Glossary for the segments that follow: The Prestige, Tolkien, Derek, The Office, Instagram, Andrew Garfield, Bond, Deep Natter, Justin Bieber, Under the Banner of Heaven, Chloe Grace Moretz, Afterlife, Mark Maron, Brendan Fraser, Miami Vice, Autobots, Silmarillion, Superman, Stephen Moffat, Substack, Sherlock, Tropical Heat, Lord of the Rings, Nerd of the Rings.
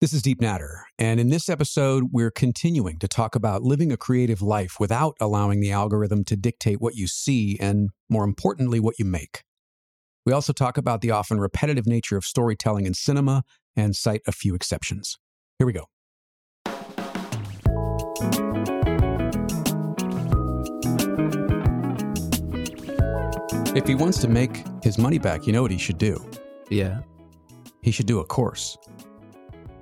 This is Deep Natter, and in this episode, we're continuing to talk about living a creative life without allowing the algorithm to dictate what you see and, more importantly, what you make. We also talk about the often repetitive nature of storytelling in cinema and cite a few exceptions. Here we go. If he wants to make his money back, you know what he should do? Yeah. He should do a course.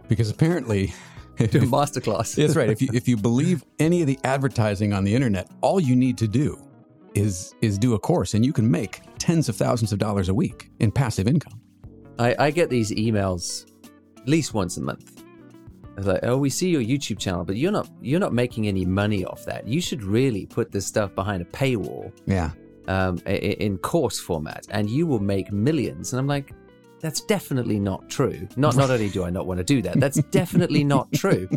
Because apparently... Do a masterclass. That's right. If you believe any of the advertising on the internet, all you need to do is do a course, and you can make tens of thousands of dollars a week in passive income. I get these emails at least once a month. It's like, oh, we see your YouTube channel, but you're not making any money off that. You should really put this stuff behind a paywall. Yeah. In course format, and you will make millions. And I'm like, that's definitely not true. Not only do I not want to do that, that's definitely not true.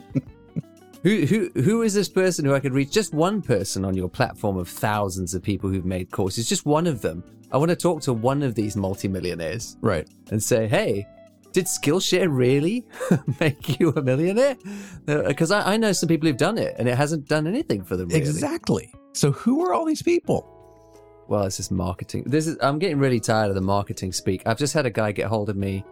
Who is this person who I could reach? Just one person on your platform of thousands of people who've made courses. Just one of them. I want to talk to one of these multimillionaires. Right. And say, hey, did Skillshare really make you a millionaire? Because I know some people who've done it, and it hasn't done anything for them really. Exactly. So who are all these people? Well, it's just marketing. I'm getting really tired of the marketing speak. I've just had a guy get hold of me.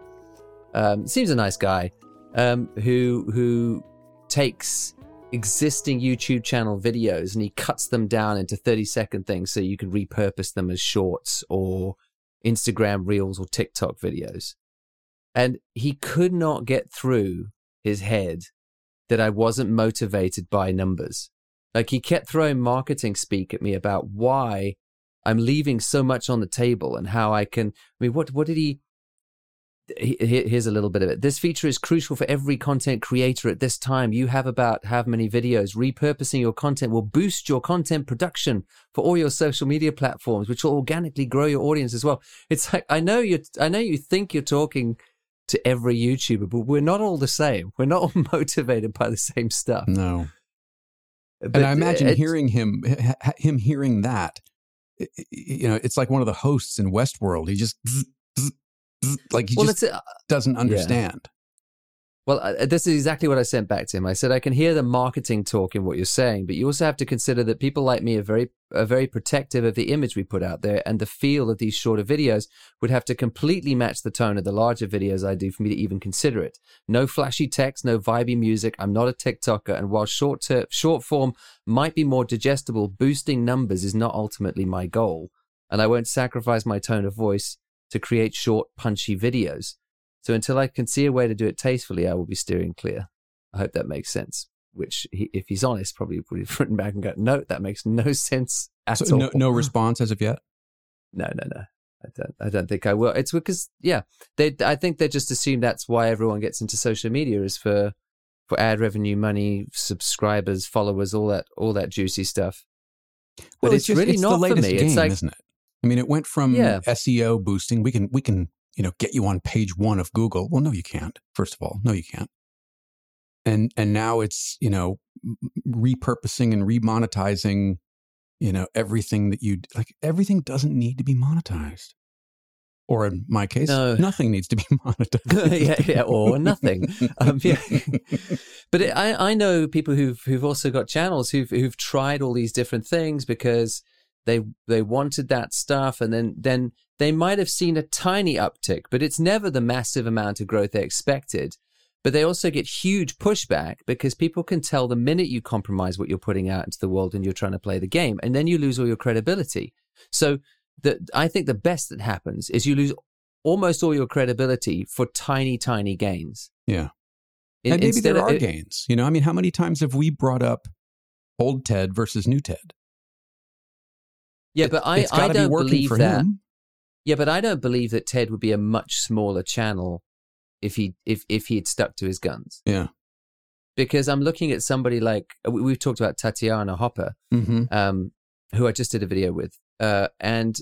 Seems a nice guy, who takes existing YouTube channel videos and he cuts them down into 30-second things so you can repurpose them as shorts or Instagram reels or TikTok videos. And he could not get through his head that I wasn't motivated by numbers. Like, he kept throwing marketing speak at me about why I'm leaving so much on the table and how I can... I mean, what did he... Here's a little bit of it. This feature is crucial for every content creator at this time. You have about how many videos. Repurposing your content will boost your content production for all your social media platforms, which will organically grow your audience as well. It's like, I know you think you're talking to every YouTuber, but we're not all the same. We're not all motivated by the same stuff. No. But, and I imagine hearing that, you know, it's like one of the hosts in Westworld. He just doesn't understand. Yeah. Well, this is exactly what I sent back to him. I said, I can hear the marketing talk in what you're saying, but you also have to consider that people like me are very protective of the image we put out there, and the feel of these shorter videos would have to completely match the tone of the larger videos I do for me to even consider it. No flashy text, no vibey music. I'm not a TikToker, and while short form might be more digestible, boosting numbers is not ultimately my goal, and I won't sacrifice my tone of voice to create short, punchy videos. So until I can see a way to do it tastefully, I will be steering clear. I hope that makes sense. Which, if he's honest, probably would have written back and go, no, that makes no sense at all. No response as of yet? No. I don't think I will. It's because, yeah, I think they just assume that's why everyone gets into social media, is for ad revenue, money, subscribers, followers, all that juicy stuff. Well, but it's just, really it's not the latest for me. Game, it's like, isn't it? I mean, it went from SEO boosting. We can. You know, get you on page one of Google. Well, no, you can't. First of all, no, you can't. And now it's, you know, repurposing and remonetizing, you know, everything that you like. Everything doesn't need to be monetized. Or in my case, nothing needs to be monetized. Or nothing. But I know people who've also got channels who've tried all these different things because they wanted that stuff, and then they might have seen a tiny uptick, but it's never the massive amount of growth they expected. But they also get huge pushback because people can tell the minute you compromise what you're putting out into the world and you're trying to play the game, and then you lose all your credibility. So I think the best that happens is you lose almost all your credibility for tiny, tiny gains. Yeah. And maybe there are gains. You know, I mean, how many times have we brought up old Ted versus new Ted? Yeah, but I don't believe that. Him. Yeah, but I don't believe that Ted would be a much smaller channel if he had stuck to his guns. Yeah, because I'm looking at somebody like we've talked about Tatiana Hopper, who I just did a video with, and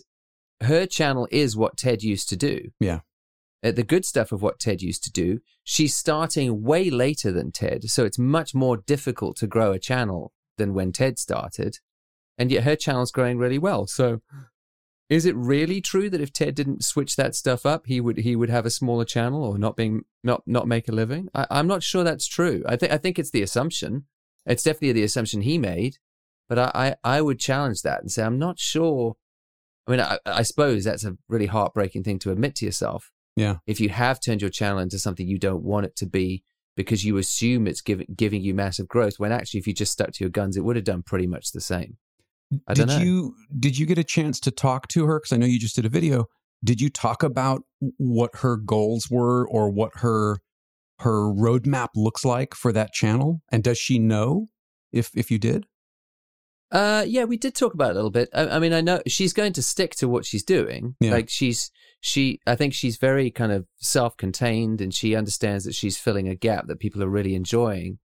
her channel is what Ted used to do. Yeah, the good stuff of what Ted used to do. She's starting way later than Ted, so it's much more difficult to grow a channel than when Ted started. And yet her channel's growing really well. So Is it really true that if Ted didn't switch that stuff up, he would have a smaller channel or not make a living? I'm not sure that's true. I think it's the assumption. It's definitely the assumption he made, but I would challenge that and say I'm not sure. I mean, I suppose that's a really heartbreaking thing to admit to yourself. Yeah. If you have turned your channel into something you don't want it to be because you assume it's giving you massive growth, when actually if you just stuck to your guns, it would have done pretty much the same. I don't know. Did you get a chance to talk to her? Because I know you just did a video. Did you talk about what her goals were or what her roadmap looks like for that channel? And does she know if you did? Yeah, we did talk about it a little bit. I mean, I know she's going to stick to what she's doing. Yeah. Like I think she's very kind of self-contained, and she understands that she's filling a gap that people are really enjoying.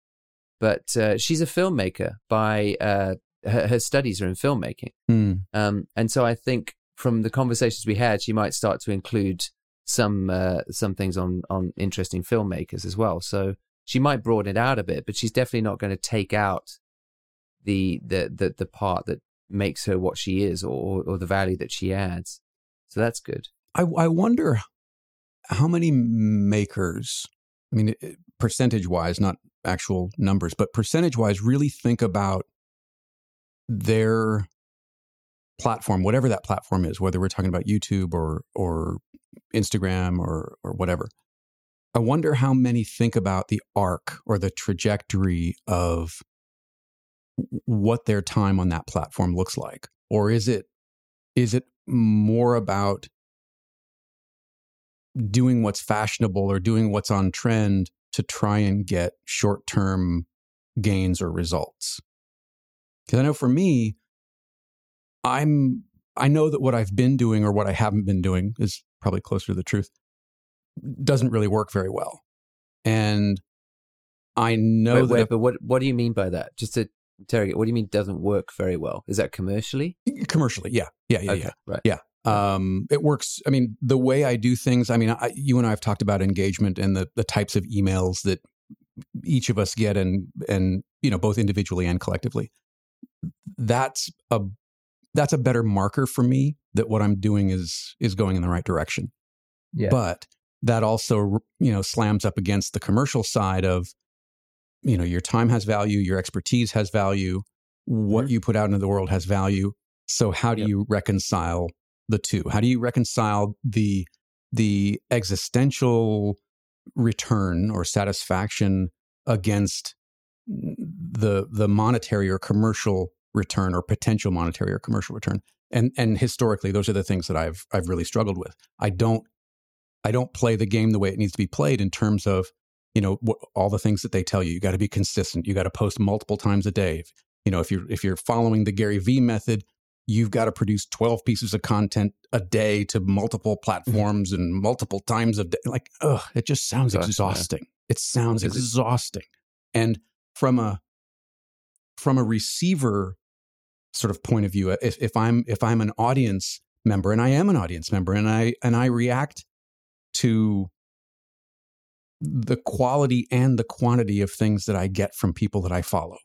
But she's a filmmaker by. Her studies are in filmmaking. Mm. And so I think from the conversations we had, she might start to include some things on interesting filmmakers as well. So she might broaden it out a bit, but she's definitely not going to take out the part that makes her what she is or the value that she adds. So that's good. I wonder how many makers, I mean, percentage-wise, not actual numbers, but percentage-wise really think about their platform, whatever that platform is, whether we're talking about YouTube or Instagram or whatever. I wonder how many think about the arc or the trajectory of what their time on that platform looks like. Or is it more about doing what's fashionable or doing what's on trend to try and get short-term gains or results? Because I know for me, I know that what I've been doing or what I haven't been doing is probably closer to the truth, doesn't really work very well. And I know that... But what do you mean by that? Just to interrogate, what do you mean doesn't work very well? Is that commercially? Commercially, yeah. Yeah. Right. Yeah. It works. I mean, the way I do things, I mean, you and I have talked about engagement and the types of emails that each of us get and you know, both individually and collectively. That's a better marker for me that what I'm doing is going in the right direction. Yeah. But that also, you know, slams up against the commercial side of, you know, your time has value, your expertise has value, what you put out into the world has value. So how do you reconcile the two? How do you reconcile the existential return or satisfaction against the monetary or commercial return or potential monetary or commercial return? And historically, those are the things that I've really struggled with. I don't play the game the way it needs to be played in terms of, you know, all the things that they tell you. You got to be consistent. You got to post multiple times a day. You know, if you're following the Gary Vee method, you've got to produce 12 pieces of content a day to multiple platforms and multiple times a day. Like, ugh, it just sounds exhausting. It sounds exhausting. And from a receiver sort of point of view, if I'm an audience member, and I am an audience member, and I react to the quality and the quantity of things that I get from people that I follow.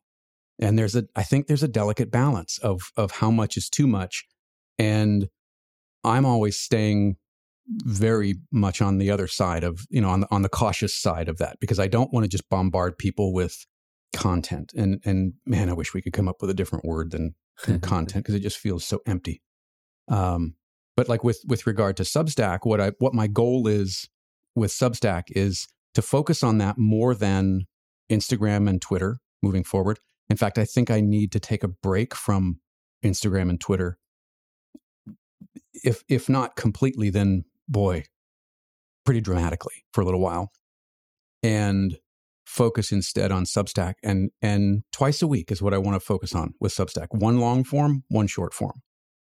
And I think there's a delicate balance of how much is too much. And I'm always staying very much on the other side of, you know, on the cautious side of that, because I don't want to just bombard people with content. And man, I wish we could come up with a different word than content, because it just feels so empty. But like with regard to Substack, what my goal is with Substack is to focus on that more than Instagram and Twitter moving forward. In fact, I think I need to take a break from Instagram and Twitter. If not completely, then boy, pretty dramatically for a little while. And focus instead on Substack, and twice a week is what I want to focus on with Substack. One long form, one short form.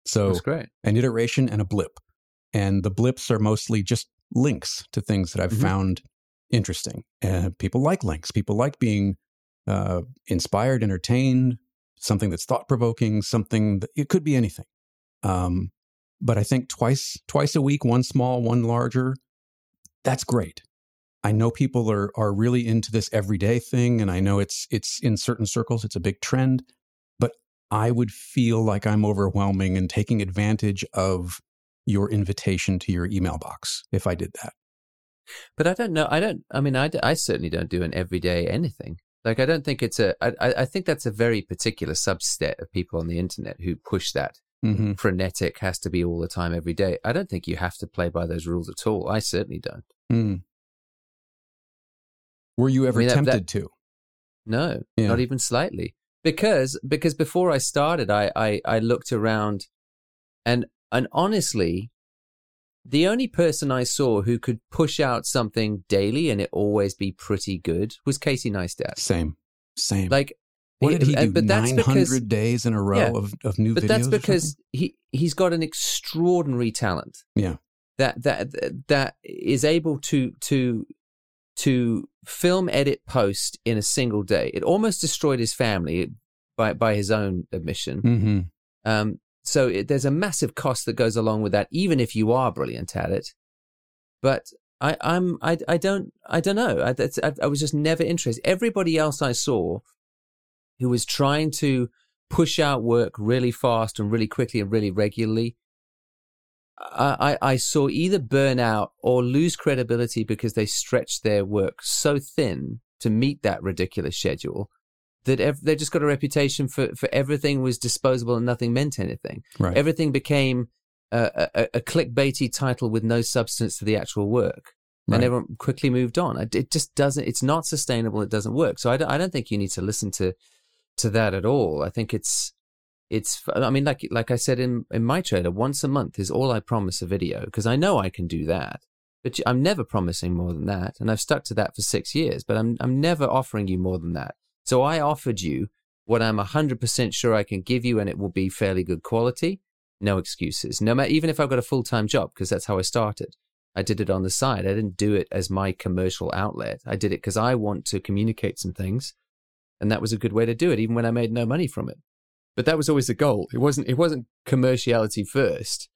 So that's great. An iteration and a blip. And the blips are mostly just links to things that I've found interesting. And people like links. People like being inspired, entertained, something that's thought-provoking, something that it could be anything. But I think twice a week, one small, one larger, that's great. I know people are really into this everyday thing, and I know it's in certain circles, it's a big trend, but I would feel like I'm overwhelming and taking advantage of your invitation to your email box if I did that. But I don't know. I certainly don't do an everyday anything. Like, I don't think it's I think that's a very particular subset of people on the internet who push that frenetic has to be all the time every day. I don't think you have to play by those rules at all. I certainly don't. Mm. Were you ever tempted to? No, not even slightly. Because before I started, I looked around and honestly, the only person I saw who could push out something daily and it always be pretty good was Casey Neistat. Same. Like, what did he do? But 900 days in a row of new videos. But that's because he's got an extraordinary talent. Yeah. That is able to film, edit, post in a single day. It almost destroyed his family by his own admission. Mm-hmm. So there's a massive cost that goes along with that, even if you are brilliant at it. But I don't know. I was just never interested. Everybody else I saw who was trying to push out work really fast and really quickly and really regularly, I saw either burn out or lose credibility because they stretched their work so thin to meet that ridiculous schedule that they just got a reputation for everything was disposable and nothing meant anything. Right. Everything became a clickbaity title with no substance to the actual work. Right. And everyone quickly moved on. It just doesn't, it's not sustainable. It doesn't work. So I don't think you need to listen to that at all. I think it's I mean, like I said in my trailer, once a month is all I promise a video because I know I can do that. But I'm never promising more than that. And I've stuck to that for 6 years, but I'm never offering you more than that. So I offered you what I'm 100% sure I can give you, and it will be fairly good quality. No excuses. No matter, even if I've got a full-time job, because that's how I started. I did it on the side. I didn't do it as my commercial outlet. I did it because I want to communicate some things, and that was a good way to do it, even when I made no money from it. But that was always the goal. It wasn't commerciality first.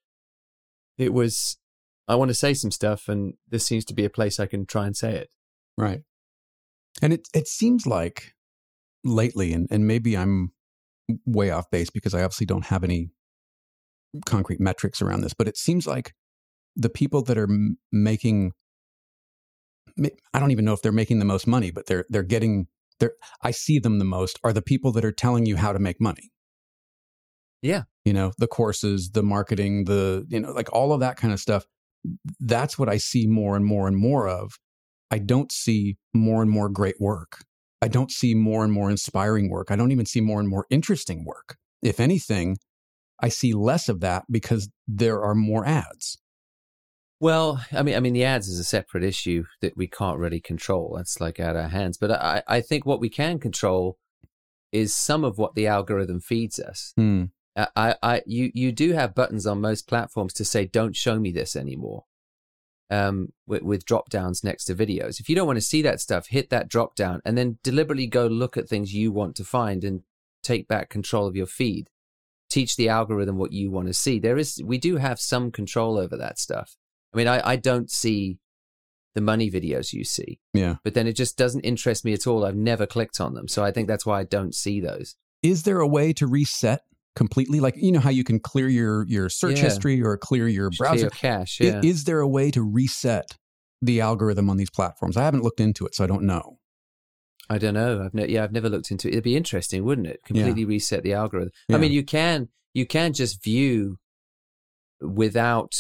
It was, I want to say some stuff, and this seems to be a place I can try and say it. Right. And it seems like lately, and maybe I'm way off base because I obviously don't have any concrete metrics around this, but it seems like the people that are making, I don't even know if they're making the most money, but I see them the most are the people that are telling you how to make money. Yeah. You know, the courses, the marketing, like all of that kind of stuff. That's what I see more and more and more of. I don't see more and more great work. I don't see more and more inspiring work. I don't even see more and more interesting work. If anything, I see less of that because there are more ads. Well, I mean, the ads is a separate issue that we can't really control. That's like out of our hands. But I think what we can control is some of what the algorithm feeds us. Mm. You do have buttons on most platforms to say, don't show me this anymore. With drop downs next to videos. If you don't want to see that stuff, hit that drop down and then deliberately go look at things you want to find and take back control of your feed. Teach the algorithm what you want to see. We do have some control over that stuff. I mean, I don't see the money videos you see. Yeah. But then it just doesn't interest me at all. I've never clicked on them. So I think that's why I don't see those. Is there a way to reset completely? Like, you know how you can clear your search history or clear your browser cache. Yeah. Is there a way to reset the algorithm on these platforms? I haven't looked into it, so I don't know. I don't know. I've never looked into it. It'd be interesting, wouldn't it? Completely reset the algorithm. Yeah. I mean, you can just view without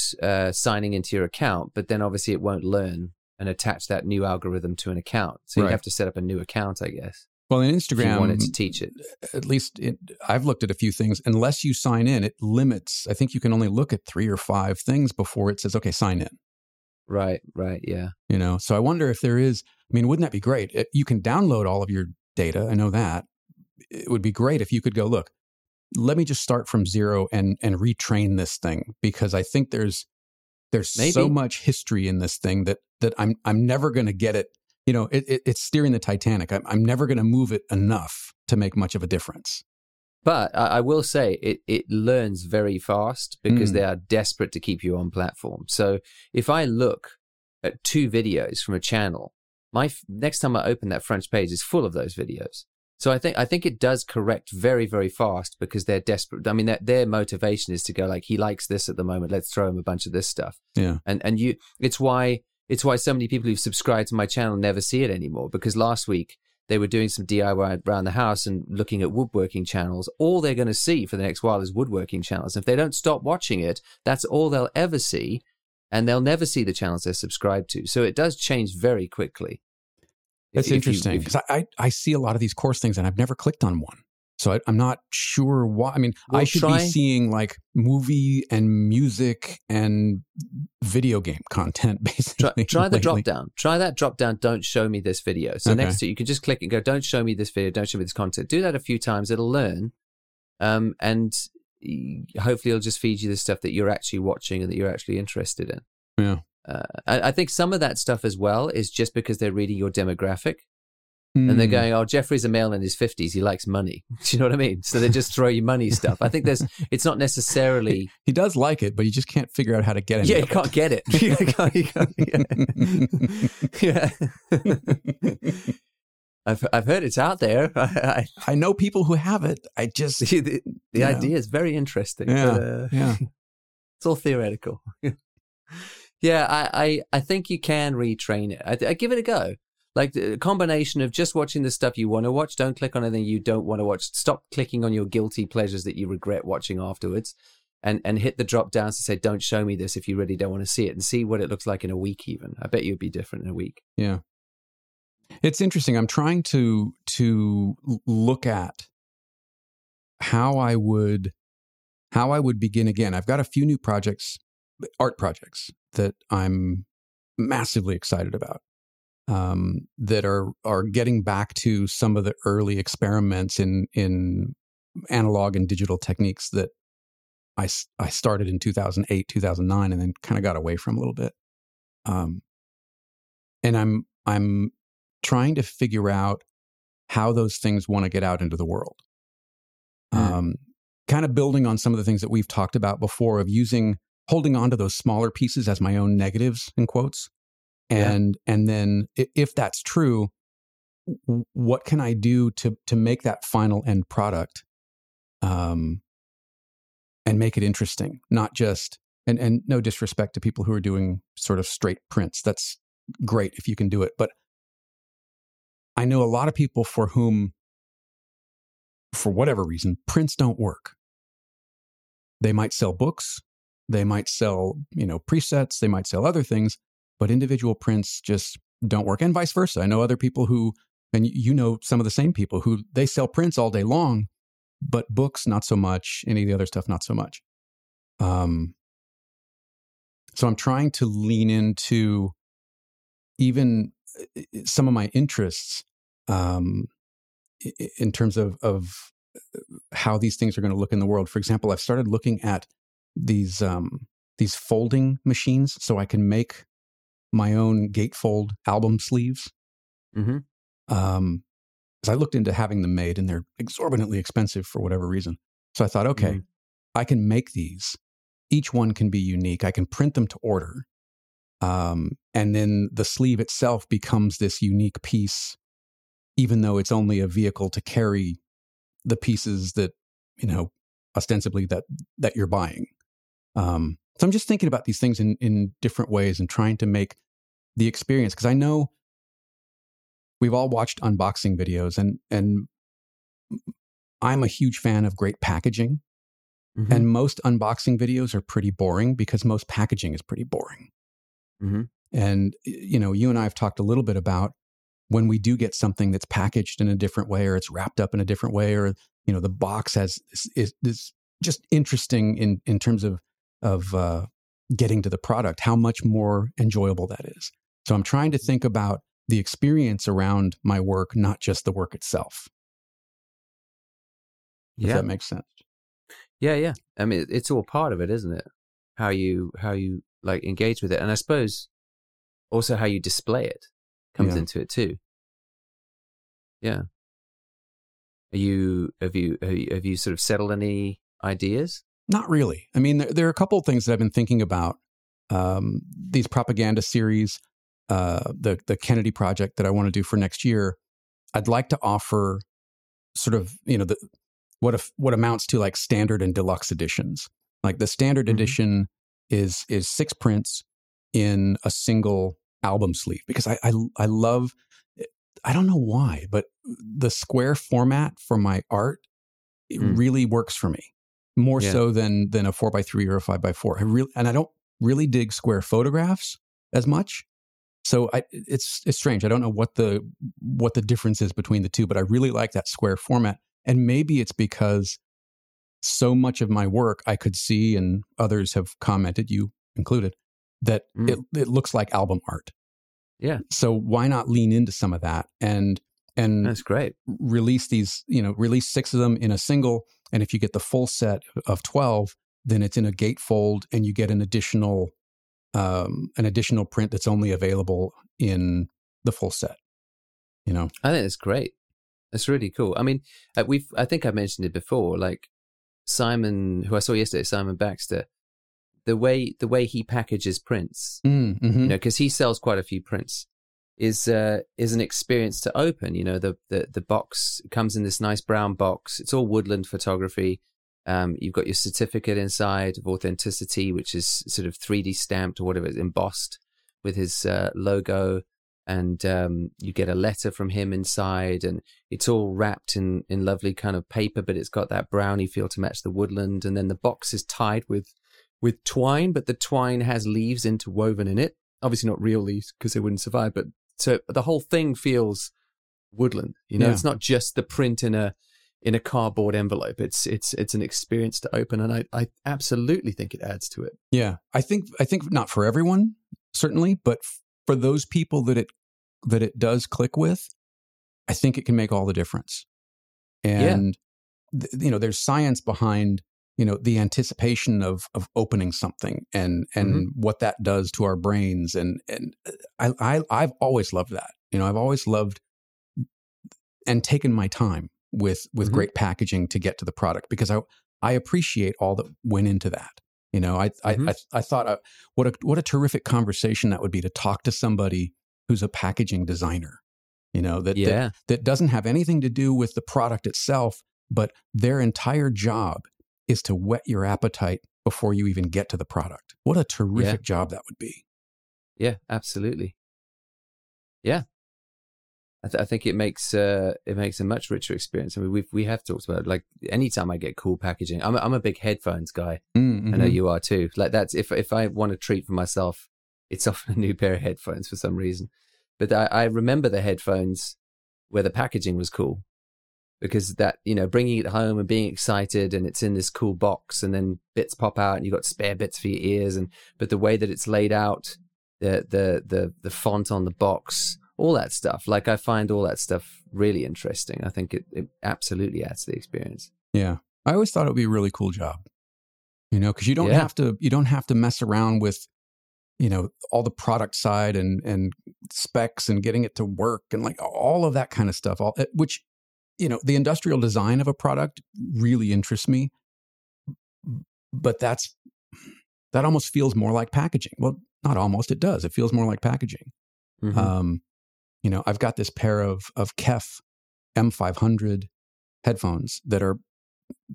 signing into your account, but then obviously it won't learn and attach that new algorithm to an account. So you have to set up a new account, I guess. Well, in Instagram, if you wanted to teach it. At least I've looked at a few things. Unless you sign in, it limits. I think you can only look at 3 or 5 things before it says, "Okay, sign in." Right, yeah. You know, so I wonder if there is. I mean, wouldn't that be great? You can download all of your data. I know that. It would be great if you could go, look, let me just start from zero and retrain this thing, because I think there's maybe so much history in this thing that I'm never going to get it. You know, it's steering the Titanic. I'm never going to move it enough to make much of a difference. But I will say it learns very fast because they are desperate to keep you on platform. So if I look at 2 videos from a channel, next time I open that front page is full of those videos. So I think it does correct very, very fast because they're desperate. I mean, their motivation is to go like, he likes this at the moment. Let's throw him a bunch of this stuff. Yeah. And you, it's why so many people who've subscribed to my channel never see it anymore, because last week they were doing some DIY around the house and looking at woodworking channels. All they're going to see for the next while is woodworking channels. And if they don't stop watching it, that's all they'll ever see. And they'll never see the channels they're subscribed to. So it does change very quickly. That's interesting, because I see a lot of these course things and I've never clicked on one. So I'm not sure why. I mean, I should be seeing like movie and music and video game content, basically. Try the drop down. Try that drop down. Don't show me this video. So next to it, you can just click and go, don't show me this video. Don't show me this content. Do that a few times. It'll learn. And hopefully it'll just feed you the stuff that you're actually watching and that you're actually interested in. Yeah. I think some of that stuff as well is just because they're reading your demographic and they're going, oh, Jeffrey's a male in his 50s. He likes money. Do you know what I mean? So they just throw you money stuff. I think it's not necessarily. He does like it, but you just can't figure out how to get it. Yeah, you can't get it. Yeah. I've heard it's out there. I know people who have it. I just. The idea is very interesting. Yeah. But, it's all theoretical. Yeah, I think you can retrain it. I give it a go. Like a combination of just watching the stuff you want to watch. Don't click on anything you don't want to watch. Stop clicking on your guilty pleasures that you regret watching afterwards, and hit the drop downs to say, don't show me this if you really don't want to see it, and see what it looks like in a week even. I bet you'd be different in a week. Yeah. It's interesting. I'm trying to look at how I would begin again. I've got a few new projects, art projects, that I'm massively excited about, that are getting back to some of the early experiments in analog and digital techniques that I started in 2008, 2009, and then kind of got away from a little bit. And I'm trying to figure out how those things want to get out into the world. Kind of building on some of the things that we've talked about before of holding on to those smaller pieces as my own negatives, in quotes. And then if that's true, what can I do to make that final end product and make it interesting? Not just, and no disrespect to people who are doing sort of straight prints. That's great if you can do it. But I know a lot of people for whom, for whatever reason, prints don't work. They might sell books. They might sell, presets. They might sell other things, but individual prints just don't work, and vice versa. I know other people who, and some of the same people who, they sell prints all day long, but books not so much. Any of the other stuff not so much. So I'm trying to lean into even some of my interests in terms of how these things are going to look in the world. For example, I've started looking at these folding machines, so I can make my own gatefold album sleeves. So I looked into having them made, and they're exorbitantly expensive for whatever reason. So I thought, okay, I can make these. Each one can be unique. I can print them to order, and then the sleeve itself becomes this unique piece, even though it's only a vehicle to carry the pieces that ostensibly that you're buying. So I'm just thinking about these things in different ways and trying to make the experience, because I know we've all watched unboxing videos, and I'm a huge fan of great packaging. And most unboxing videos are pretty boring because most packaging is pretty boring. And, you and I have talked a little bit about when we do get something that's packaged in a different way, or it's wrapped up in a different way, or, the box is just interesting in terms of getting to the product, how much more enjoyable that is. So I'm trying to think about the experience around my work, not just the work itself. Does that make sense? Yeah. I mean, it's all part of it, isn't it? How you like engage with it. And I suppose also how you display it comes into it too. Yeah. Have you sort of settled any ideas? Not really. I mean, there are a couple of things that I've been thinking about. These propaganda series, the Kennedy project that I want to do for next year, I'd like to offer sort of, you know, what amounts to like standard and deluxe editions. Like the standard edition is 6 prints in a single album sleeve, because I love, I don't know why, but the square format for my art, it really works for me more so than a 4x3 or a 5x4. I don't really dig square photographs as much. So it's strange. I don't know what the difference is between the two, but I really like that square format. And maybe it's because so much of my work I could see, and others have commented, you included, that it looks like album art. Yeah. So why not lean into some of that and that's great. Release 6 of them in a single. And if you get the full set of 12, then it's in a gatefold, and you get an additional print that's only available in the full set. You know, I think that's great. That's really cool. I mean, I think I mentioned it before. Like Simon, who I saw yesterday, Simon Baxter, the way he packages prints, you know, because he sells quite a few prints, is an experience to open. You know, the box comes in this nice brown box. It's all woodland photography. You've got your certificate inside of authenticity, which is sort of 3D stamped or whatever, embossed with his logo, and you get a letter from him inside, and it's all wrapped in lovely kind of paper, but it's got that browny feel to match the woodland. And then the box is tied with twine, but the twine has leaves interwoven in it. Obviously not real leaves, because they wouldn't survive, but so the whole thing feels woodland. You know, it's not just the print in a cardboard envelope. It's an experience to open, and I absolutely think it adds to it. Yeah. I think not for everyone, certainly, but for those people that it does click with, I think it can make all the difference. And you know, there's science behind, you know, the anticipation of opening something and what that does to our brains, and I've always loved that. You know, I've always loved and taken my time with great packaging to get to the product, because I appreciate all that went into that. You know, I thought what a terrific conversation that would be, to talk to somebody who's a packaging designer, you know, that doesn't have anything to do with the product itself, but their entire job is to whet your appetite before you even get to the product. What a terrific job that would be. Yeah, absolutely. Yeah. I think it makes a much richer experience. I mean, we have talked about it. Like anytime I get cool packaging, I'm a big headphones guy. I know you are too. Like that's if I want a treat for myself, it's often a new pair of headphones for some reason. But I remember the headphones where the packaging was cool, because that, you know, bringing it home and being excited, and it's in this cool box, and then bits pop out, and you got spare bits for your ears, but the way that it's laid out, the font on the box. All that stuff, like I find all that stuff really interesting. I think it absolutely adds to the experience. Yeah, I always thought it would be a really cool job, you know, because you don't have to mess around with, you know, all the product side and specs and getting it to work and like all of that kind of stuff. Which, you know, the industrial design of a product really interests me, but that almost feels more like packaging. Well, not almost, it does. It feels more like packaging. Mm-hmm. You know, I've got this pair of Kef M500 headphones that are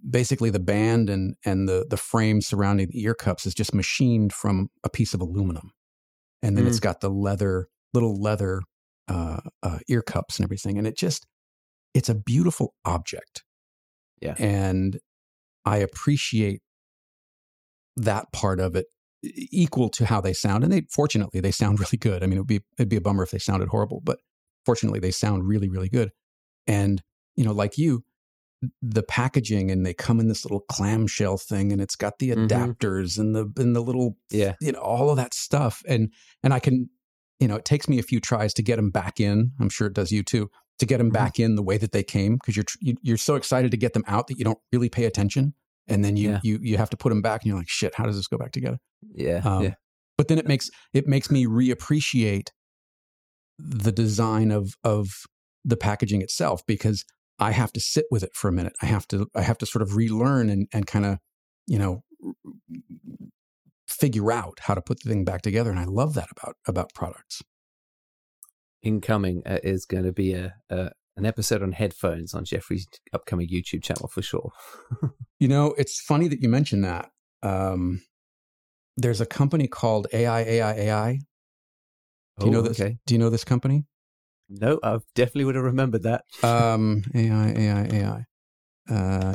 basically the band and the frame surrounding the ear cups is just machined from a piece of aluminum. And then it's got the little leather ear cups and everything. And it's a beautiful object. Yeah. And I appreciate that part of it, equal to how they sound, and fortunately they sound really good. I mean, it'd be a bummer if they sounded horrible, but fortunately they sound really, really good. And you know, like you, the packaging, and they come in this little clamshell thing, and it's got the adapters and the little you know, all of that stuff. And I can, you know, it takes me a few tries to get them back in. I'm sure it does you too, to get them back in the way that they came, because you're so excited to get them out that you don't really pay attention. And then you have to put them back, and you're like, shit, how does this go back together? Yeah, But then it makes me reappreciate the design of the packaging itself, because I have to sit with it for a minute. I have to sort of relearn and kind of, you know, figure out how to put the thing back together. And I love that about products. Incoming is going to be a an episode on headphones on Jeffrey's upcoming YouTube channel for sure. You know, it's funny that you mentioned that. There's a company called AI AI AI. Do you know this company? No, I definitely would have remembered that. AI AI AI.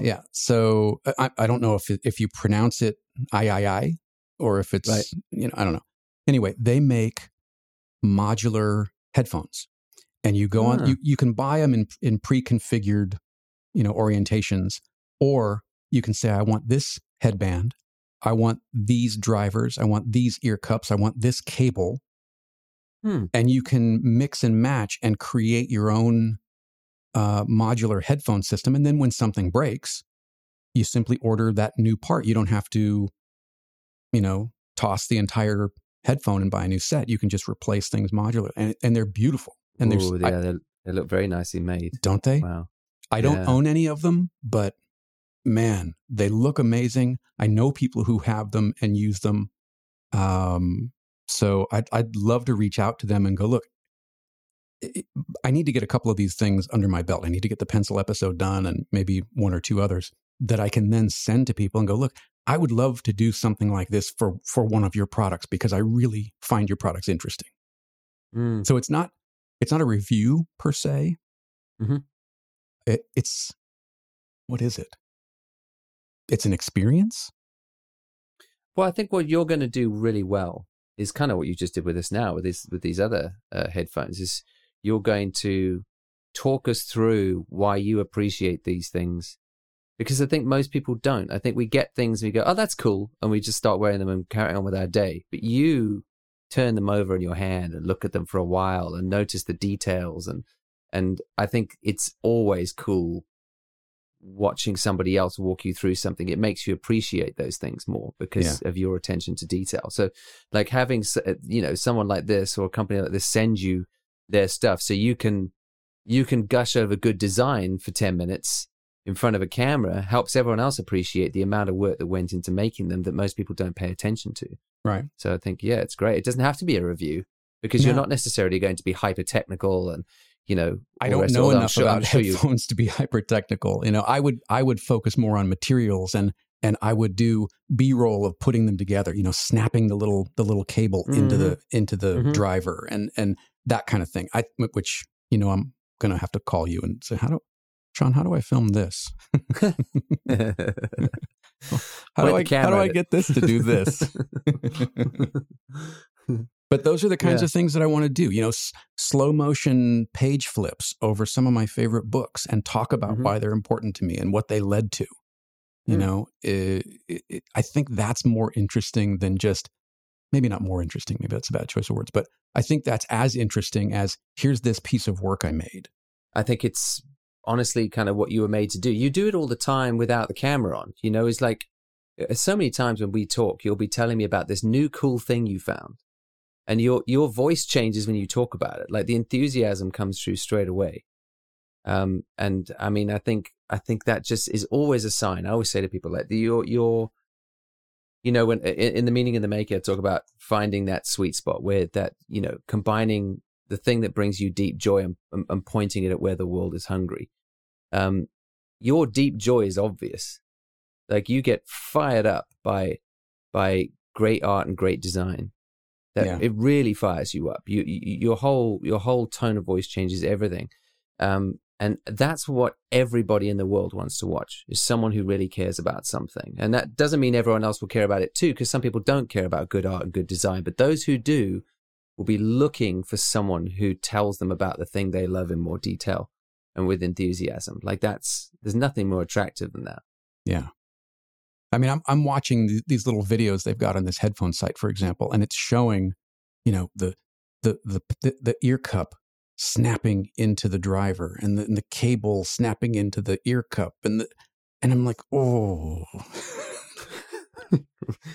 Yeah. So I don't know if you pronounce it I or if it's right. You know, I don't know. Anyway, they make modular headphones, and you go on. You can buy them in pre-configured, orientations, or you can say, I want this headband, I want these drivers, I want these ear cups, I want this cable, and you can mix and match and create your own modular headphone system. And then when something breaks, you simply order that new part. You don't have to, toss the entire headphone and buy a new set. You can just replace things modularly, and they're beautiful. And they look very nicely made, don't they? Wow! I don't own any of them, but man, they look amazing. I know people who have them and use them. So I'd love to reach out to them and go, look, I need to get a couple of these things under my belt. I need to get the pencil episode done and maybe one or two others that I can then send to people and go, look, I would love to do something like this for one of your products because I really find your products interesting. So it's not a review per se. Mm-hmm. It's, what is it? It's an experience. Well, I think what you're going to do really well is kind of what you just did with us now with these other headphones is you're going to talk us through why you appreciate these things, because I think most people don't. I think we get things and we go, oh, that's cool. And we just start wearing them and carry on with our day. But you turn them over in your hand and look at them for a while and notice the details. And I think it's always cool watching somebody else walk you through something. It makes you appreciate those things more because of your attention to detail. So like having, someone like this or a company like this send you their stuff so you can gush over good design for 10 minutes in front of a camera helps everyone else appreciate the amount of work that went into making them that most people don't pay attention to. Right. So I think, it's great. It doesn't have to be a review because you're not necessarily going to be hyper technical and, I don't know enough about headphones to be hyper technical. I would focus more on materials and I would do B-roll of putting them together, snapping the little cable into the driver and that kind of thing. Which I'm going to have to call you and say, how do I film this? How do I get this to do this? But those are the kinds of things that I want to do, slow motion page flips over some of my favorite books and talk about why they're important to me and what they led to. I think that's more interesting than just, maybe not more interesting, maybe that's a bad choice of words, but I think that's as interesting as here's this piece of work I made. I think it's honestly kind of what you were made to do. You do it all the time without the camera on, it's like so many times when we talk, you'll be telling me about this new cool thing you found. And your voice changes when you talk about it. Like the enthusiasm comes through straight away. And I mean, I think that just is always a sign. I always say to people like when in The Meaning and the Maker, I talk about finding that sweet spot where that, combining the thing that brings you deep joy and pointing it at where the world is hungry. Your deep joy is obvious. Like you get fired up by great art and great design. It really fires you up. Your whole tone of voice changes everything, and that's what everybody in the world wants to watch is someone who really cares about something. And that doesn't mean everyone else will care about it too, because some people don't care about good art and good design. But those who do will be looking for someone who tells them about the thing they love in more detail and with enthusiasm. Like there's nothing more attractive than that. Yeah. I mean, I'm watching these little videos they've got on this headphone site, for example, and it's showing, the ear cup snapping into the driver and the cable snapping into the ear cup, and I'm like, oh,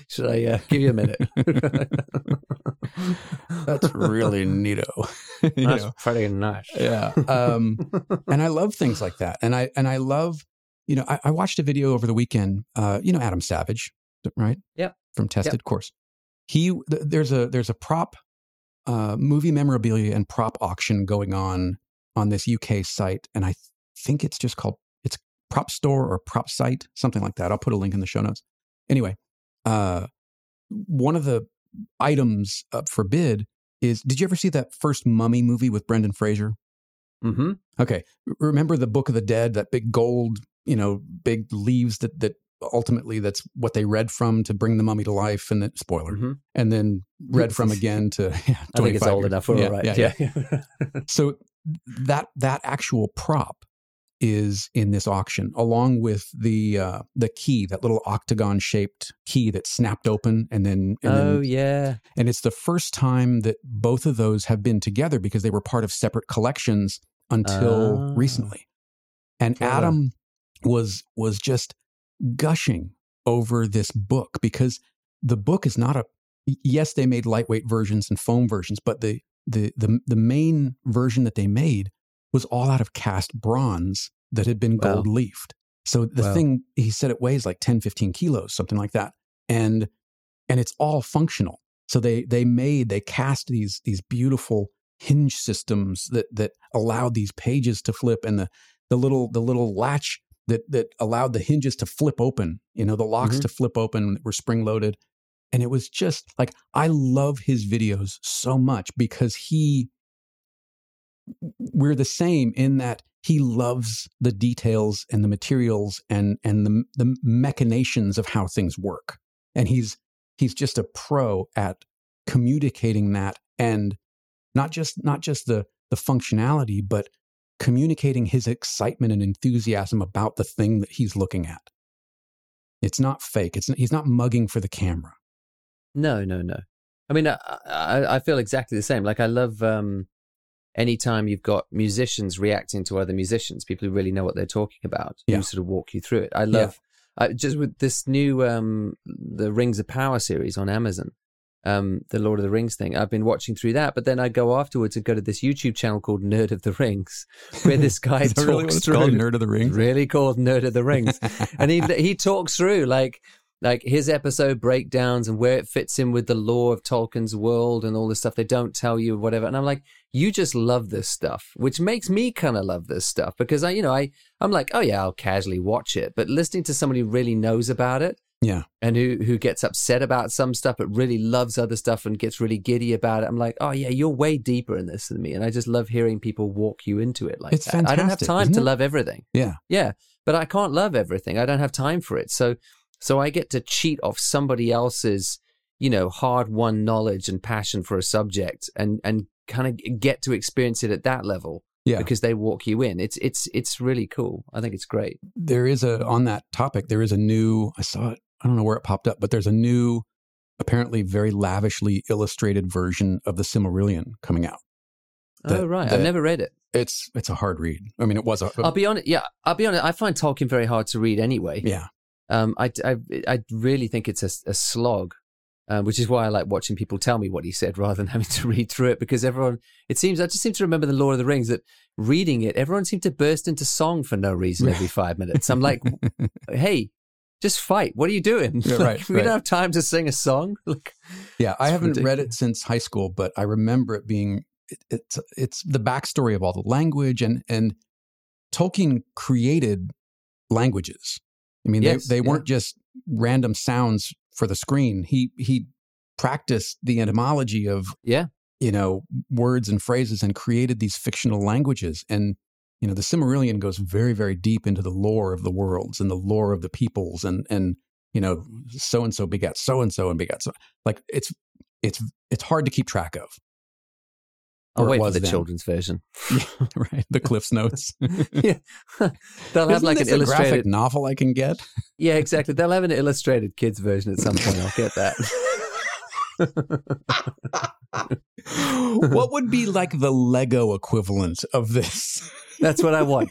should I give you a minute? That's really neato. That's pretty nice. Yeah, and I love things like that, and I love. I watched a video over the weekend, Adam Savage, right? Yeah. From Tested, of course. There's a prop movie memorabilia and prop auction going on this UK site, and I think it's just called, it's Prop Store or Prop Site, something like that. I'll put a link in the show notes. Anyway, one of the items up for bid is, did you ever see that first Mummy movie with Brendan Fraser? Mm-hmm. Okay. Remember the Book of the Dead, that big gold, you know, big leaves that ultimately that's what they read from to bring the mummy to life, and then, spoiler, mm-hmm. and then read from again to 25 I think it's old years. Enough for all right. Yeah. So that actual prop is in this auction, along with the key, that little octagon shaped key that snapped open and then and it's the first time that both of those have been together, because they were part of separate collections until recently. And cool. Adam was just gushing over this book, because the book is not a, yes, they made lightweight versions and foam versions, but the main version that they made was all out of cast bronze that had been gold leafed. So the thing, he said it weighs like 10, 15 kilos, something like that. And it's all functional. So they cast these beautiful hinge systems that allowed these pages to flip, and the little latch that allowed the hinges to flip open, you know, the locks mm-hmm. to flip open that were spring loaded. And it was just like, I love his videos so much, because we're the same in that he loves the details and the materials and the machinations of how things work. And he's just a pro at communicating that, and not just the functionality, but communicating his excitement and enthusiasm about the thing that he's looking at. It's not fake. He's not mugging for the camera. No. I mean, I feel exactly the same. Like, I love anytime you've got musicians reacting to other musicians, people who really know what they're talking about, who sort of walk you through it. I love just with this new the Rings of Power series on Amazon, the Lord of the Rings thing. I've been watching through that, but then I go afterwards and go to this YouTube channel called Nerd of the Rings, where this guy talks called Nerd of the Rings. Really called Nerd of the Rings, and he talks through like his episode breakdowns and where it fits in with the lore of Tolkien's world and all this stuff they don't tell you, whatever. And I'm like, you just love this stuff, which makes me kind of love this stuff, because I'm like, oh yeah, I'll casually watch it, but listening to somebody who really knows about it. Yeah. And who gets upset about some stuff but really loves other stuff and gets really giddy about it. I'm like, oh yeah, you're way deeper in this than me. And I just love hearing people walk you into it like it's that. Fantastic, I don't have time to love everything. Yeah. Yeah. But I can't love everything. I don't have time for it. So I get to cheat off somebody else's, you know, hard-won knowledge and passion for a subject and kind of get to experience it at that level. Yeah. Because they walk you in. It's really cool. I think it's great. There is on that topic, there is a new, I saw it, I don't know where it popped up, but there's a new, apparently very lavishly illustrated version of the Silmarillion coming out. I've never read it. It's a hard read. I mean, it was a... I'll be honest. I find Tolkien very hard to read anyway. Yeah. I really think it's a slog, which is why I like watching people tell me what he said rather than having to read through it, because I just seem to remember the Lord of the Rings that reading it, everyone seemed to burst into song for no reason every 5 minutes. I'm like, hey, just fight. What are you doing? Yeah, right. We don't have time to sing a song. I haven't read it since high school, but I remember it being, it's the backstory of all the language, and Tolkien created languages. I mean, they weren't just random sounds for the screen. He practiced the etymology of, words and phrases, and created these fictional languages. And, you know, the Silmarillion goes very, very deep into the lore of the worlds and the lore of the peoples and you know, so-and-so begat so-and-so and begat so. Like, it's hard to keep track of. I'll wait for the children's version. Yeah, right. The Cliff's Notes. Yeah. They'll have like an illustrated graphic novel I can get. Yeah, exactly. They'll have an illustrated kids version at some point. I'll get that. What would be like the Lego equivalent of this? That's what I want.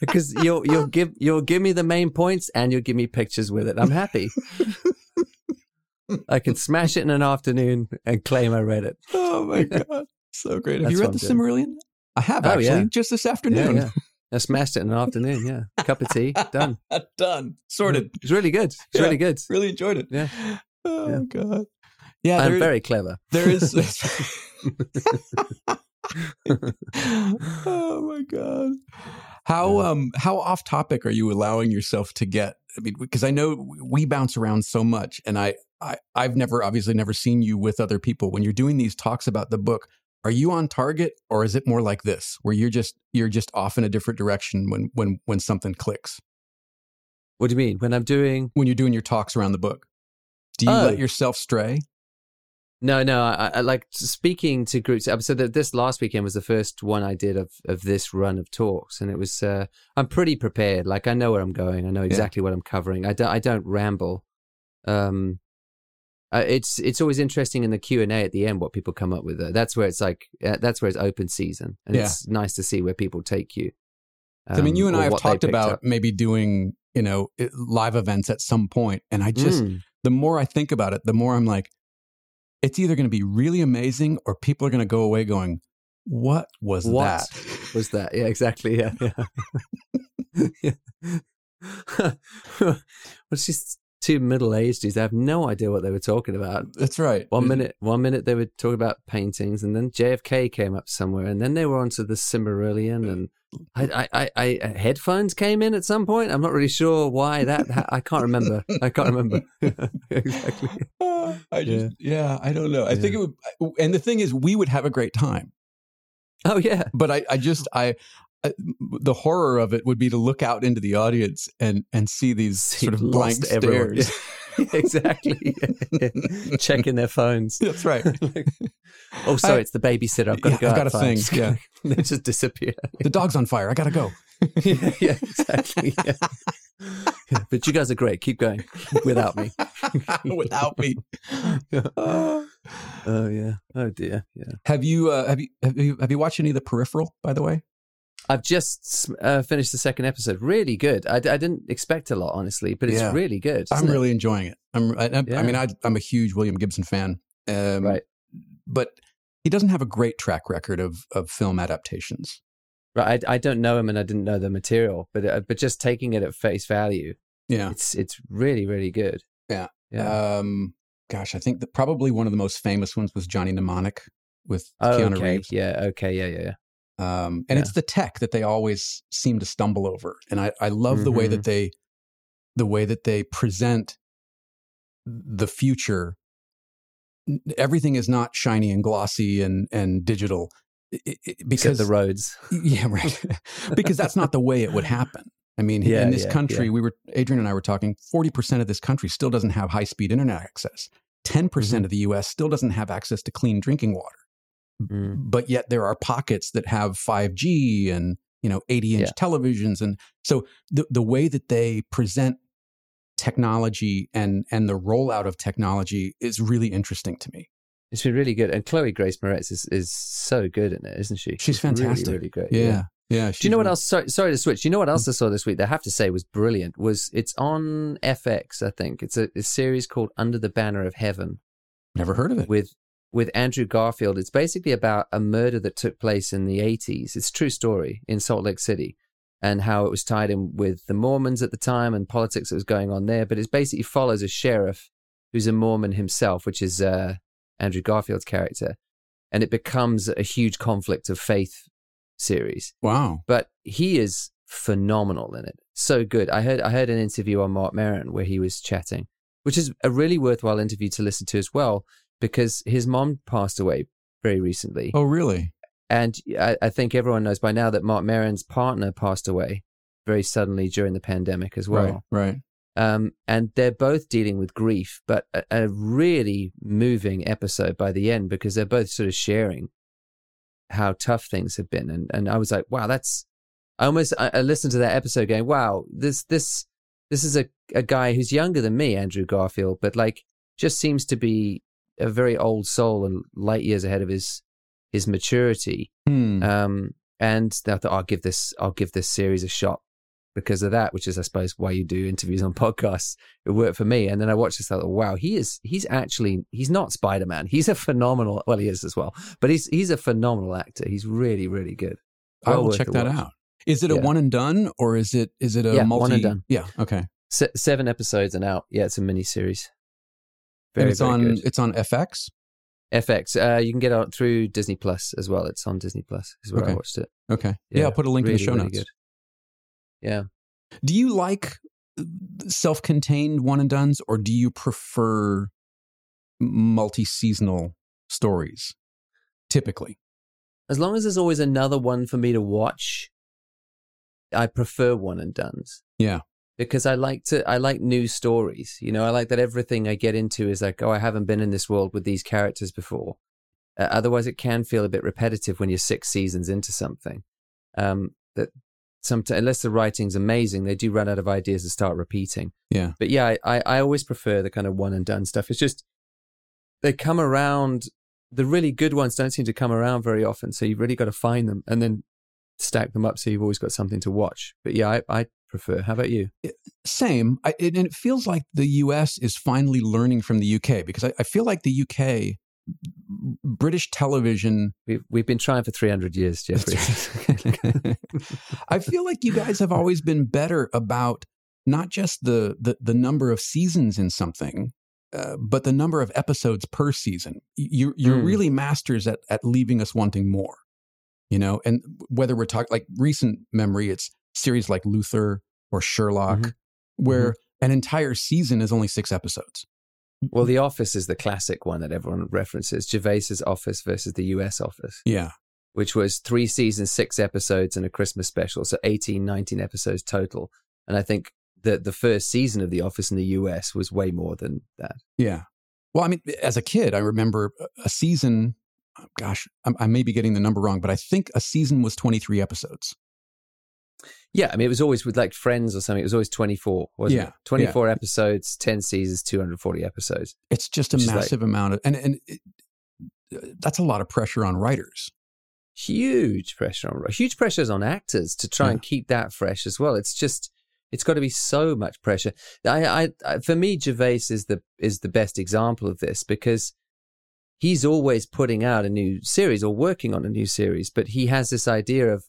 Because you'll give me the main points and you'll give me pictures with it. I'm happy. I can smash it in an afternoon and claim I read it. Oh my God. So great. Have you read the Silmarillion? I have just this afternoon. Yeah. I smashed it in an afternoon. Yeah. Cup of tea. Done. Done. Sorted. It's really good. Really enjoyed it. Yeah. Oh God. Yeah. I'm very clever. There is. Oh my God. How off topic are you allowing yourself to get? I mean, because I know we bounce around so much, and I've obviously never seen you with other people. When you're doing these talks about the book, are you on target, or is it more like this, where you're just off in a different direction when something clicks? What do you mean? When you're doing your talks around the book, do you let yourself stray? No. I like speaking to groups. So this last weekend was the first one I did of this run of talks, and it was. I'm pretty prepared. Like I know where I'm going. I know exactly what I'm covering. I don't ramble. It's always interesting in the Q&A at the end what people come up with. That's where it's like that's where it's open season, and it's nice to see where people take you. I mean, you and I have talked about maybe doing live events at some point, and I just the more I think about it, the more I'm like, it's either going to be really amazing or people are going to go away going, what was that? What was that? Yeah, exactly. Yeah. Well, it's just two middle-aged dudes. I have no idea what they were talking about. That's right. One minute they were talking about paintings, and then JFK came up somewhere, and then they were onto the Silmarillion, and I headphones came in at some point. I'm not really sure why that. I can't remember. Exactly. I don't know. I think it would, and the thing is, we would have a great time. Oh yeah. But I just the horror of it would be to look out into the audience and see these sort of blank stares. Exactly. Checking their phones. That's right. Oh, sorry, it's the babysitter. I've got to go. I've got a thing. Yeah. They just disappear. The dog's on fire. I got to go. yeah, exactly. Yeah. But you guys are great. Keep going without me. Without me. Oh yeah. Oh dear. Yeah. Have you watched any of The Peripheral, by the way? I've just finished the second episode. Really good. I didn't expect a lot, honestly, but it's really good. I'm really enjoying it. I'm a huge William Gibson fan. Right. But he doesn't have a great track record of film adaptations. Right. I don't know him, and I didn't know the material, but just taking it at face value. Yeah. It's really, really good. Yeah. Yeah. I think that probably one of the most famous ones was Johnny Mnemonic with Keanu Reeves. Yeah. Okay. Yeah. It's the tech that they always seem to stumble over, and I love the way that they present the future. Everything is not shiny and glossy and digital, because except the roads. Yeah, right. Because that's not the way it would happen. I mean, in this country, Adrian and I were talking. 40% of this country still doesn't have high-speed internet access. 10% of the U.S. still doesn't have access to clean drinking water. But yet there are pockets that have 5G and 80-inch televisions, and so the way that they present technology and the rollout of technology is really interesting to me. It's been really good, and Chloe Grace Moretz is so good in it, isn't she? She's fantastic, really, really great. Yeah. Do you know what else? Sorry to switch. Do you know what else I saw this week that I have to say was brilliant? It's on FX, I think. It's a series called Under the Banner of Heaven. Never heard of it. With Andrew Garfield. It's basically about a murder that took place in the 80s. It's a true story in Salt Lake City, and how it was tied in with the Mormons at the time and politics that was going on there. But it basically follows a sheriff who's a Mormon himself, which is Andrew Garfield's character. And it becomes a huge conflict of faith series. Wow. But he is phenomenal in it. So good. I heard an interview on Mark Maron where he was chatting, which is a really worthwhile interview to listen to as well, because his mom passed away very recently. Oh, really? And I think everyone knows by now that Mark Maron's partner passed away very suddenly during the pandemic as well. Right. And they're both dealing with grief, but a really moving episode by the end, because they're both sort of sharing how tough things have been. And I was like, wow, I listened to that episode going, wow, this is a guy who's younger than me, Andrew Garfield, but like just seems to be a very old soul and light years ahead of his maturity. And I thought, I'll give this series a shot because of that, which is, I suppose, why you do interviews on podcasts. It worked for me. And then I watched this, I thought, wow, he's not Spider-Man. He's a phenomenal, well, he is as well, but he's a phenomenal actor. He's really, really good. I will check that out. Is it a one and done, or is it a multi? One and done. Yeah. Okay. 7 episodes and out. Yeah. It's a mini series. Very, and it's on FX? FX. You can get it through Disney Plus as well. It's on Disney Plus is where I watched it. Okay. Yeah, I'll put a link in the show notes. Good. Yeah. Do you like self-contained one and dones, or do you prefer multi-seasonal stories typically? As long as there's always another one for me to watch, I prefer one and dones. Yeah. Because I like new stories. You know, I like that everything I get into is like, oh, I haven't been in this world with these characters before. Otherwise, it can feel a bit repetitive when you're 6 seasons into something. That sometimes, unless the writing's amazing, they do run out of ideas and start repeating. Yeah. But yeah, I always prefer the kind of one and done stuff. It's just they come around. The really good ones don't seem to come around very often, so you've really got to find them and then stack them up so you've always got something to watch. But yeah, I prefer. How about you? Same. And it feels like the US is finally learning from the UK, because I feel like the UK, British television... We've been trying for 300 years, Jeffrey. I feel like you guys have always been better about not just the number of seasons in something, but the number of episodes per season. You're really masters at leaving us wanting more. You know, and whether we're talking like recent memory, it's series like Luther or Sherlock, where an entire season is only 6 episodes. Well, The Office is the classic one that everyone references. Gervais's Office versus the US Office. Yeah. Which was 3 seasons, 6 episodes and a Christmas special. So 18, 19 episodes total. And I think that the first season of The Office in the US was way more than that. Yeah. Well, I mean, as a kid, I remember a season... Gosh, I may be getting the number wrong, but I think a season was 23 episodes. Yeah, I mean, it was always with like Friends or something. It was always 24, wasn't it? 24 episodes, 10 seasons, 240 episodes. It's just a massive amount of, and that's a lot of pressure on writers. Huge pressures on actors to try and keep that fresh as well. It's just, it's got to be so much pressure. I for me, Gervais is the best example of this, because he's always putting out a new series or working on a new series, but he has this idea of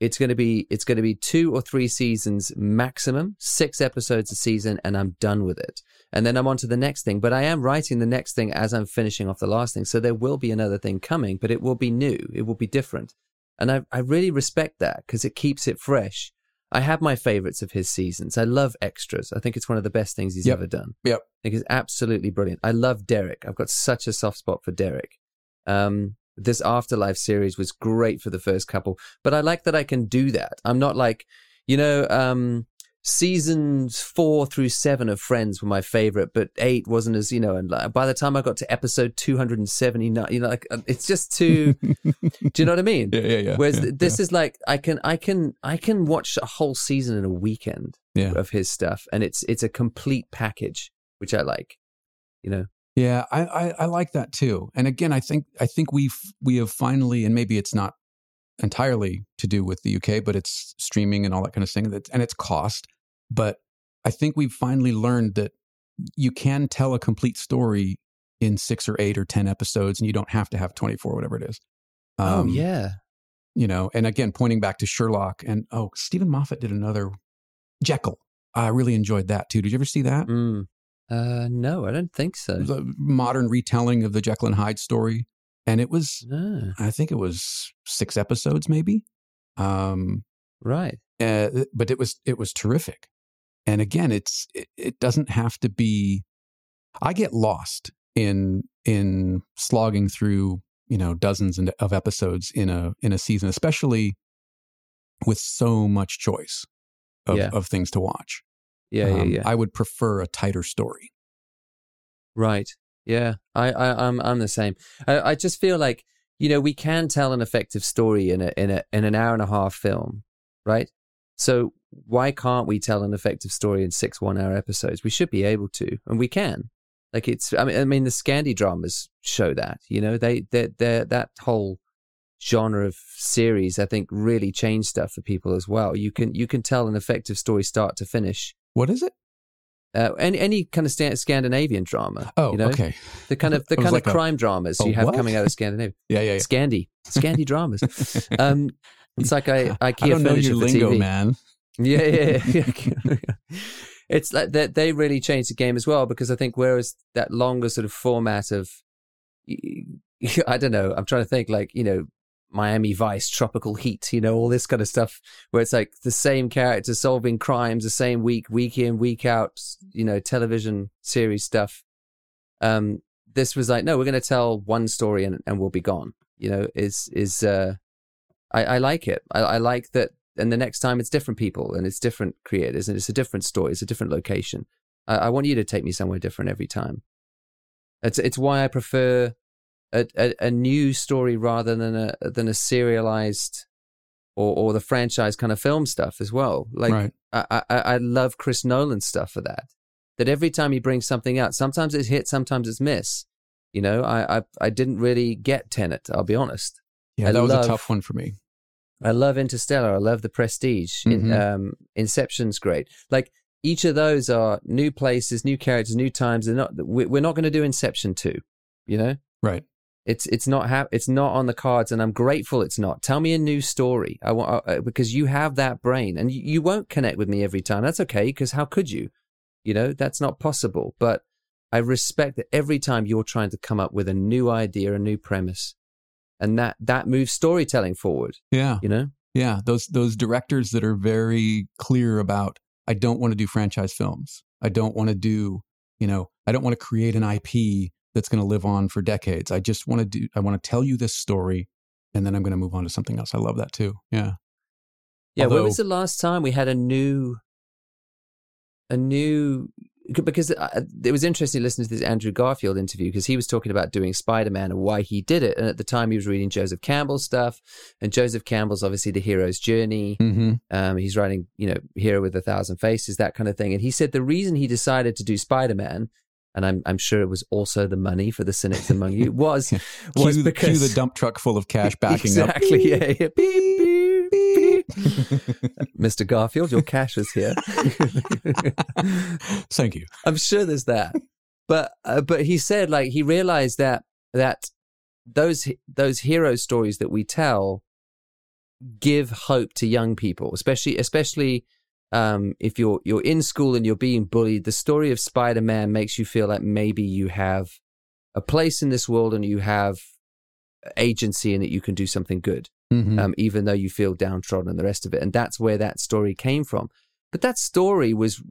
it's going to be 2 or 3 seasons maximum, 6 episodes a season, and I'm done with it. And then I'm on to the next thing, but I am writing the next thing as I'm finishing off the last thing. So there will be another thing coming, but it will be new. It will be different. And I really respect that because it keeps it fresh. I have my favorites of his seasons. I love Extras. I think it's one of the best things he's ever done. Yep. I think it's absolutely brilliant. I love Derek. I've got such a soft spot for Derek. This Afterlife series was great for the first couple, but I like that I can do that. I'm not like, you know, seasons 4 through 7 of Friends were my favorite, but 8 wasn't as, you know, and by the time I got to episode 279, you know, like it's just too, do you know what I mean? Yeah. Whereas this is like, I can watch a whole season in a weekend of his stuff. And it's a complete package, which I like, you know? Yeah. I like that too. And again, I think we have finally, and maybe it's not entirely to do with the UK, but it's streaming and all that kind of thing, that and it's cost. But I think we've finally learned that you can tell a complete story in 6 or 8 or 10 episodes, and you don't have to have 24, whatever it is. You know, and again, pointing back to Sherlock and Stephen Moffat did another Jekyll. I really enjoyed that too. Did you ever see that? No, I don't think so. The modern retelling of the Jekyll and Hyde story. And it was, I think it was 6 episodes maybe. But it was terrific. And again, it doesn't have to be, I get lost in slogging through, you know, dozens of episodes in a season, especially with so much choice of things to watch. Yeah. I would prefer a tighter story. Right. Yeah, I'm the same. I just feel like, you know, we can tell an effective story in an hour and a half film, right? So why can't we tell an effective story in 6 1-hour episodes? We should be able to, and we can. Like it's, I mean, the Scandi dramas show that, you know, they're that whole genre of series, I think, really changed stuff for people as well. You can tell an effective story start to finish. What is it? Any kind of Scandinavian drama. Oh, you know? Okay. The kind of crime dramas you have coming out of Scandinavia. Yeah. Scandi dramas. It's like IKEA. I don't know your lingo, TV. Man. Yeah. It's like that they really changed the game as well, because I think whereas that longer sort of format of I don't know, I'm trying to think, like, you know, Miami Vice, Tropical Heat, you know, all this kind of stuff where it's like the same character solving crimes the same week in, week out, you know, television series stuff. This was like, no, we're going to tell one story and we'll be gone. You know, I like it. I like that. And the next time it's different people and it's different creators and it's a different story. It's a different location. I want you to take me somewhere different every time. It's why I prefer a new story rather than a serialized or the franchise kind of film stuff as well. Like, right. I love Chris Nolan's stuff for that. That every time he brings something out, sometimes it's hit, sometimes it's miss. You know, I didn't really get Tenet, I'll be honest. Yeah, that was a tough one for me. I love Interstellar. I love The Prestige. Mm-hmm. Inception's great. Like, each of those are new places, new characters, new times. We're not going to do Inception 2, you know? Right. It's not on the cards, and I'm grateful it's not. Tell me a new story. I want because you have that brain, and you won't connect with me every time. That's okay, because how could you? You know, that's not possible. But I respect that every time you're trying to come up with a new idea, a new premise, and that moves storytelling forward. Yeah, you know. Yeah, those directors that are very clear about, I don't want to do franchise films. I don't want to do, you know, I don't want to create an IP that's going to live on for decades. I want to tell you this story, and then I'm going to move on to something else. I love that too. Yeah. Yeah. Although, when was the last time we had a new, because it was interesting listening to this Andrew Garfield interview, because he was talking about doing Spider-Man and why he did it. And at the time he was reading Joseph Campbell's stuff, and Joseph Campbell's obviously the hero's journey. Mm-hmm. He's writing, you know, Hero with a Thousand Faces, that kind of thing. And he said the reason he decided to do Spider-Man, and I'm sure it was also the money for the cynics among you, was because... Cue the dump truck full of cash backing exactly, up. Exactly, yeah. Beep, beep, beep. Mr. Garfield, your cash is here. Thank you. I'm sure there's that. But he said, like, he realized that those hero stories that we tell give hope to young people, especially... if you're in school and you're being bullied, the story of Spider-Man makes you feel like maybe you have a place in this world and you have agency and that you can do something good, mm-hmm. Even though you feel downtrodden and the rest of it. And that's where that story came from. But that story was,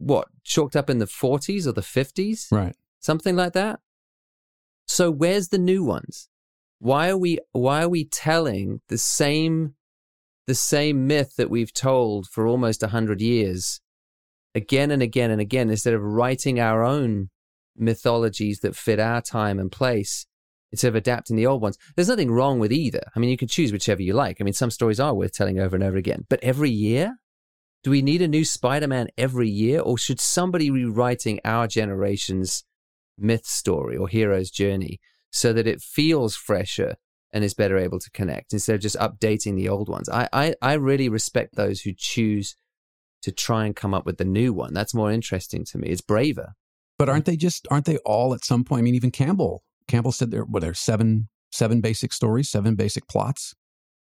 chalked up in the 40s or the 50s? Right. Something like that. So where's the new ones? Why are we telling the same myth that we've told for almost 100 years again and again and again, instead of writing our own mythologies that fit our time and place, instead of adapting the old ones? There's nothing wrong with either. I mean, you can choose whichever you like. I mean, some stories are worth telling over and over again. But every year? Do we need a new Spider-Man every year? Or should somebody be rewriting our generation's myth story or hero's journey so that it feels fresher and is better able to connect, instead of just updating the old ones? I really respect those who choose to try and come up with the new one. That's more interesting to me. It's braver. But aren't they all at some point? I mean, even Campbell said there are seven basic stories, seven basic plots,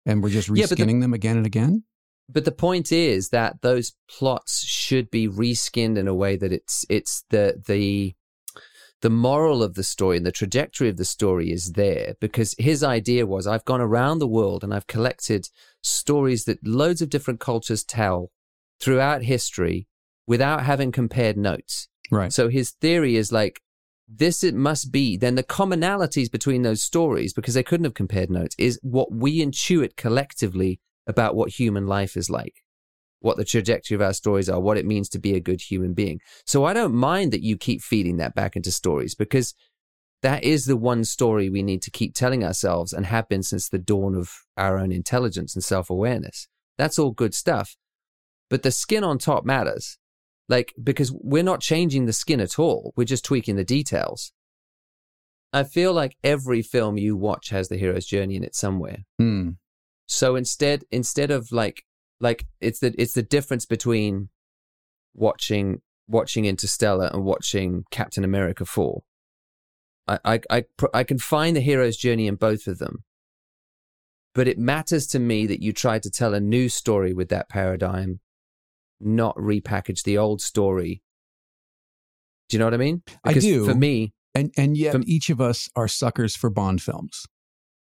and we're just reskinning them again and again. But the point is that those plots should be reskinned in a way that it's the moral of the story and the trajectory of the story is there, because his idea was, I've gone around the world and I've collected stories that loads of different cultures tell throughout history without having compared notes. Right. So his theory is like, this it must be, then the commonalities between those stories, because they couldn't have compared notes, is what we intuit collectively about what human life is like, what the trajectory of our stories are, what it means to be a good human being. So I don't mind that you keep feeding that back into stories, because that is the one story we need to keep telling ourselves, and have been since the dawn of our own intelligence and self-awareness. That's all good stuff. But the skin on top matters, like, because we're not changing the skin at all. We're just tweaking the details. I feel like every film you watch has the hero's journey in it somewhere. Mm. So instead of like it's the difference between watching Interstellar and watching Captain America 4. I can find the hero's journey in both of them, but it matters to me that you try to tell a new story with that paradigm, not repackage the old story. Do you know what I mean? Because I do. For me, And yet each of us are suckers for Bond films.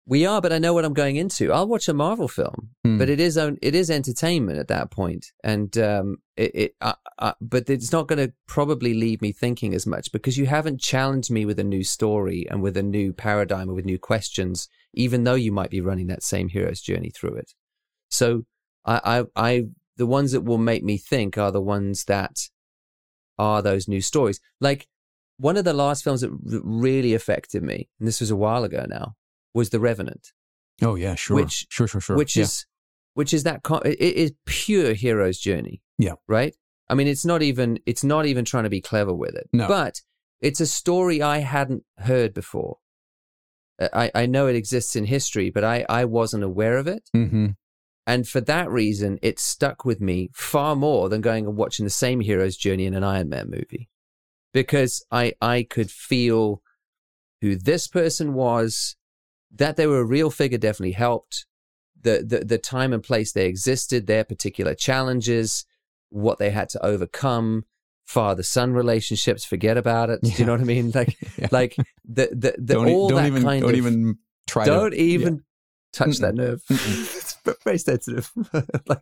We are, but I know what I'm going into. I'll watch a Marvel film, but it is entertainment at that point, and but it's not going to probably leave me thinking as much because you haven't challenged me with a new story and with a new paradigm or with new questions, even though you might be running that same hero's journey through it. So I the ones that will make me think are the ones that are those new stories. Like one of the last films that really affected me, and this was a while ago now, was The Revenant. Oh yeah, sure. Which is that it is pure hero's journey. Yeah. Right? I mean, it's not even trying to be clever with it. No. But it's a story I hadn't heard before. I know it exists in history, but I wasn't aware of it. Mm-hmm. And for that reason, it stuck with me far more than going and watching the same hero's journey in an Iron Man movie. Because I could feel who this person was. That they were a real figure definitely helped. The time and place they existed, their particular challenges, what they had to overcome, father-son relationships, forget about it. Yeah. Do you know what I mean? Like, like the don't, all don't that even, kind don't of... Even try don't to, even yeah. touch that nerve. It's very sensitive. Like,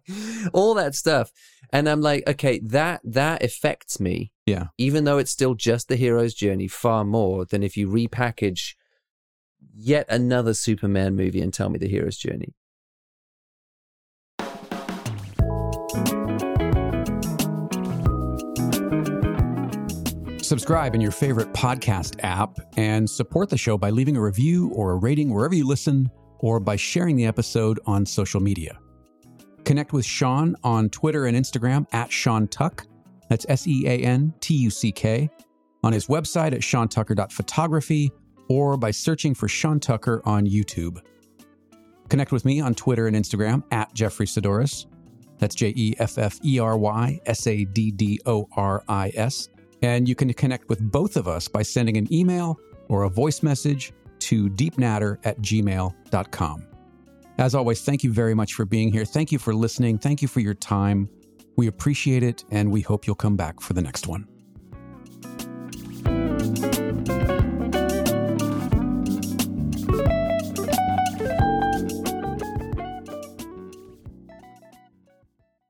all that stuff. And I'm like, okay, that affects me. Yeah. Even though it's still just the hero's journey far more than if you repackage yet another Superman movie and tell me the hero's journey. Subscribe in your favorite podcast app and support the show by leaving a review or a rating wherever you listen or by sharing the episode on social media. Connect with Sean on Twitter and Instagram at Sean Tuck. That's SeanTuck. On his website at seantucker.photography. Or by searching for Sean Tucker on YouTube. Connect with me on Twitter and Instagram at Jeffrey Sidoris. That's JeffreySadoris. And you can connect with both of us by sending an email or a voice message to deepnatter@gmail.com. As always, thank you very much for being here. Thank you for listening. Thank you for your time. We appreciate it, and we hope you'll come back for the next one.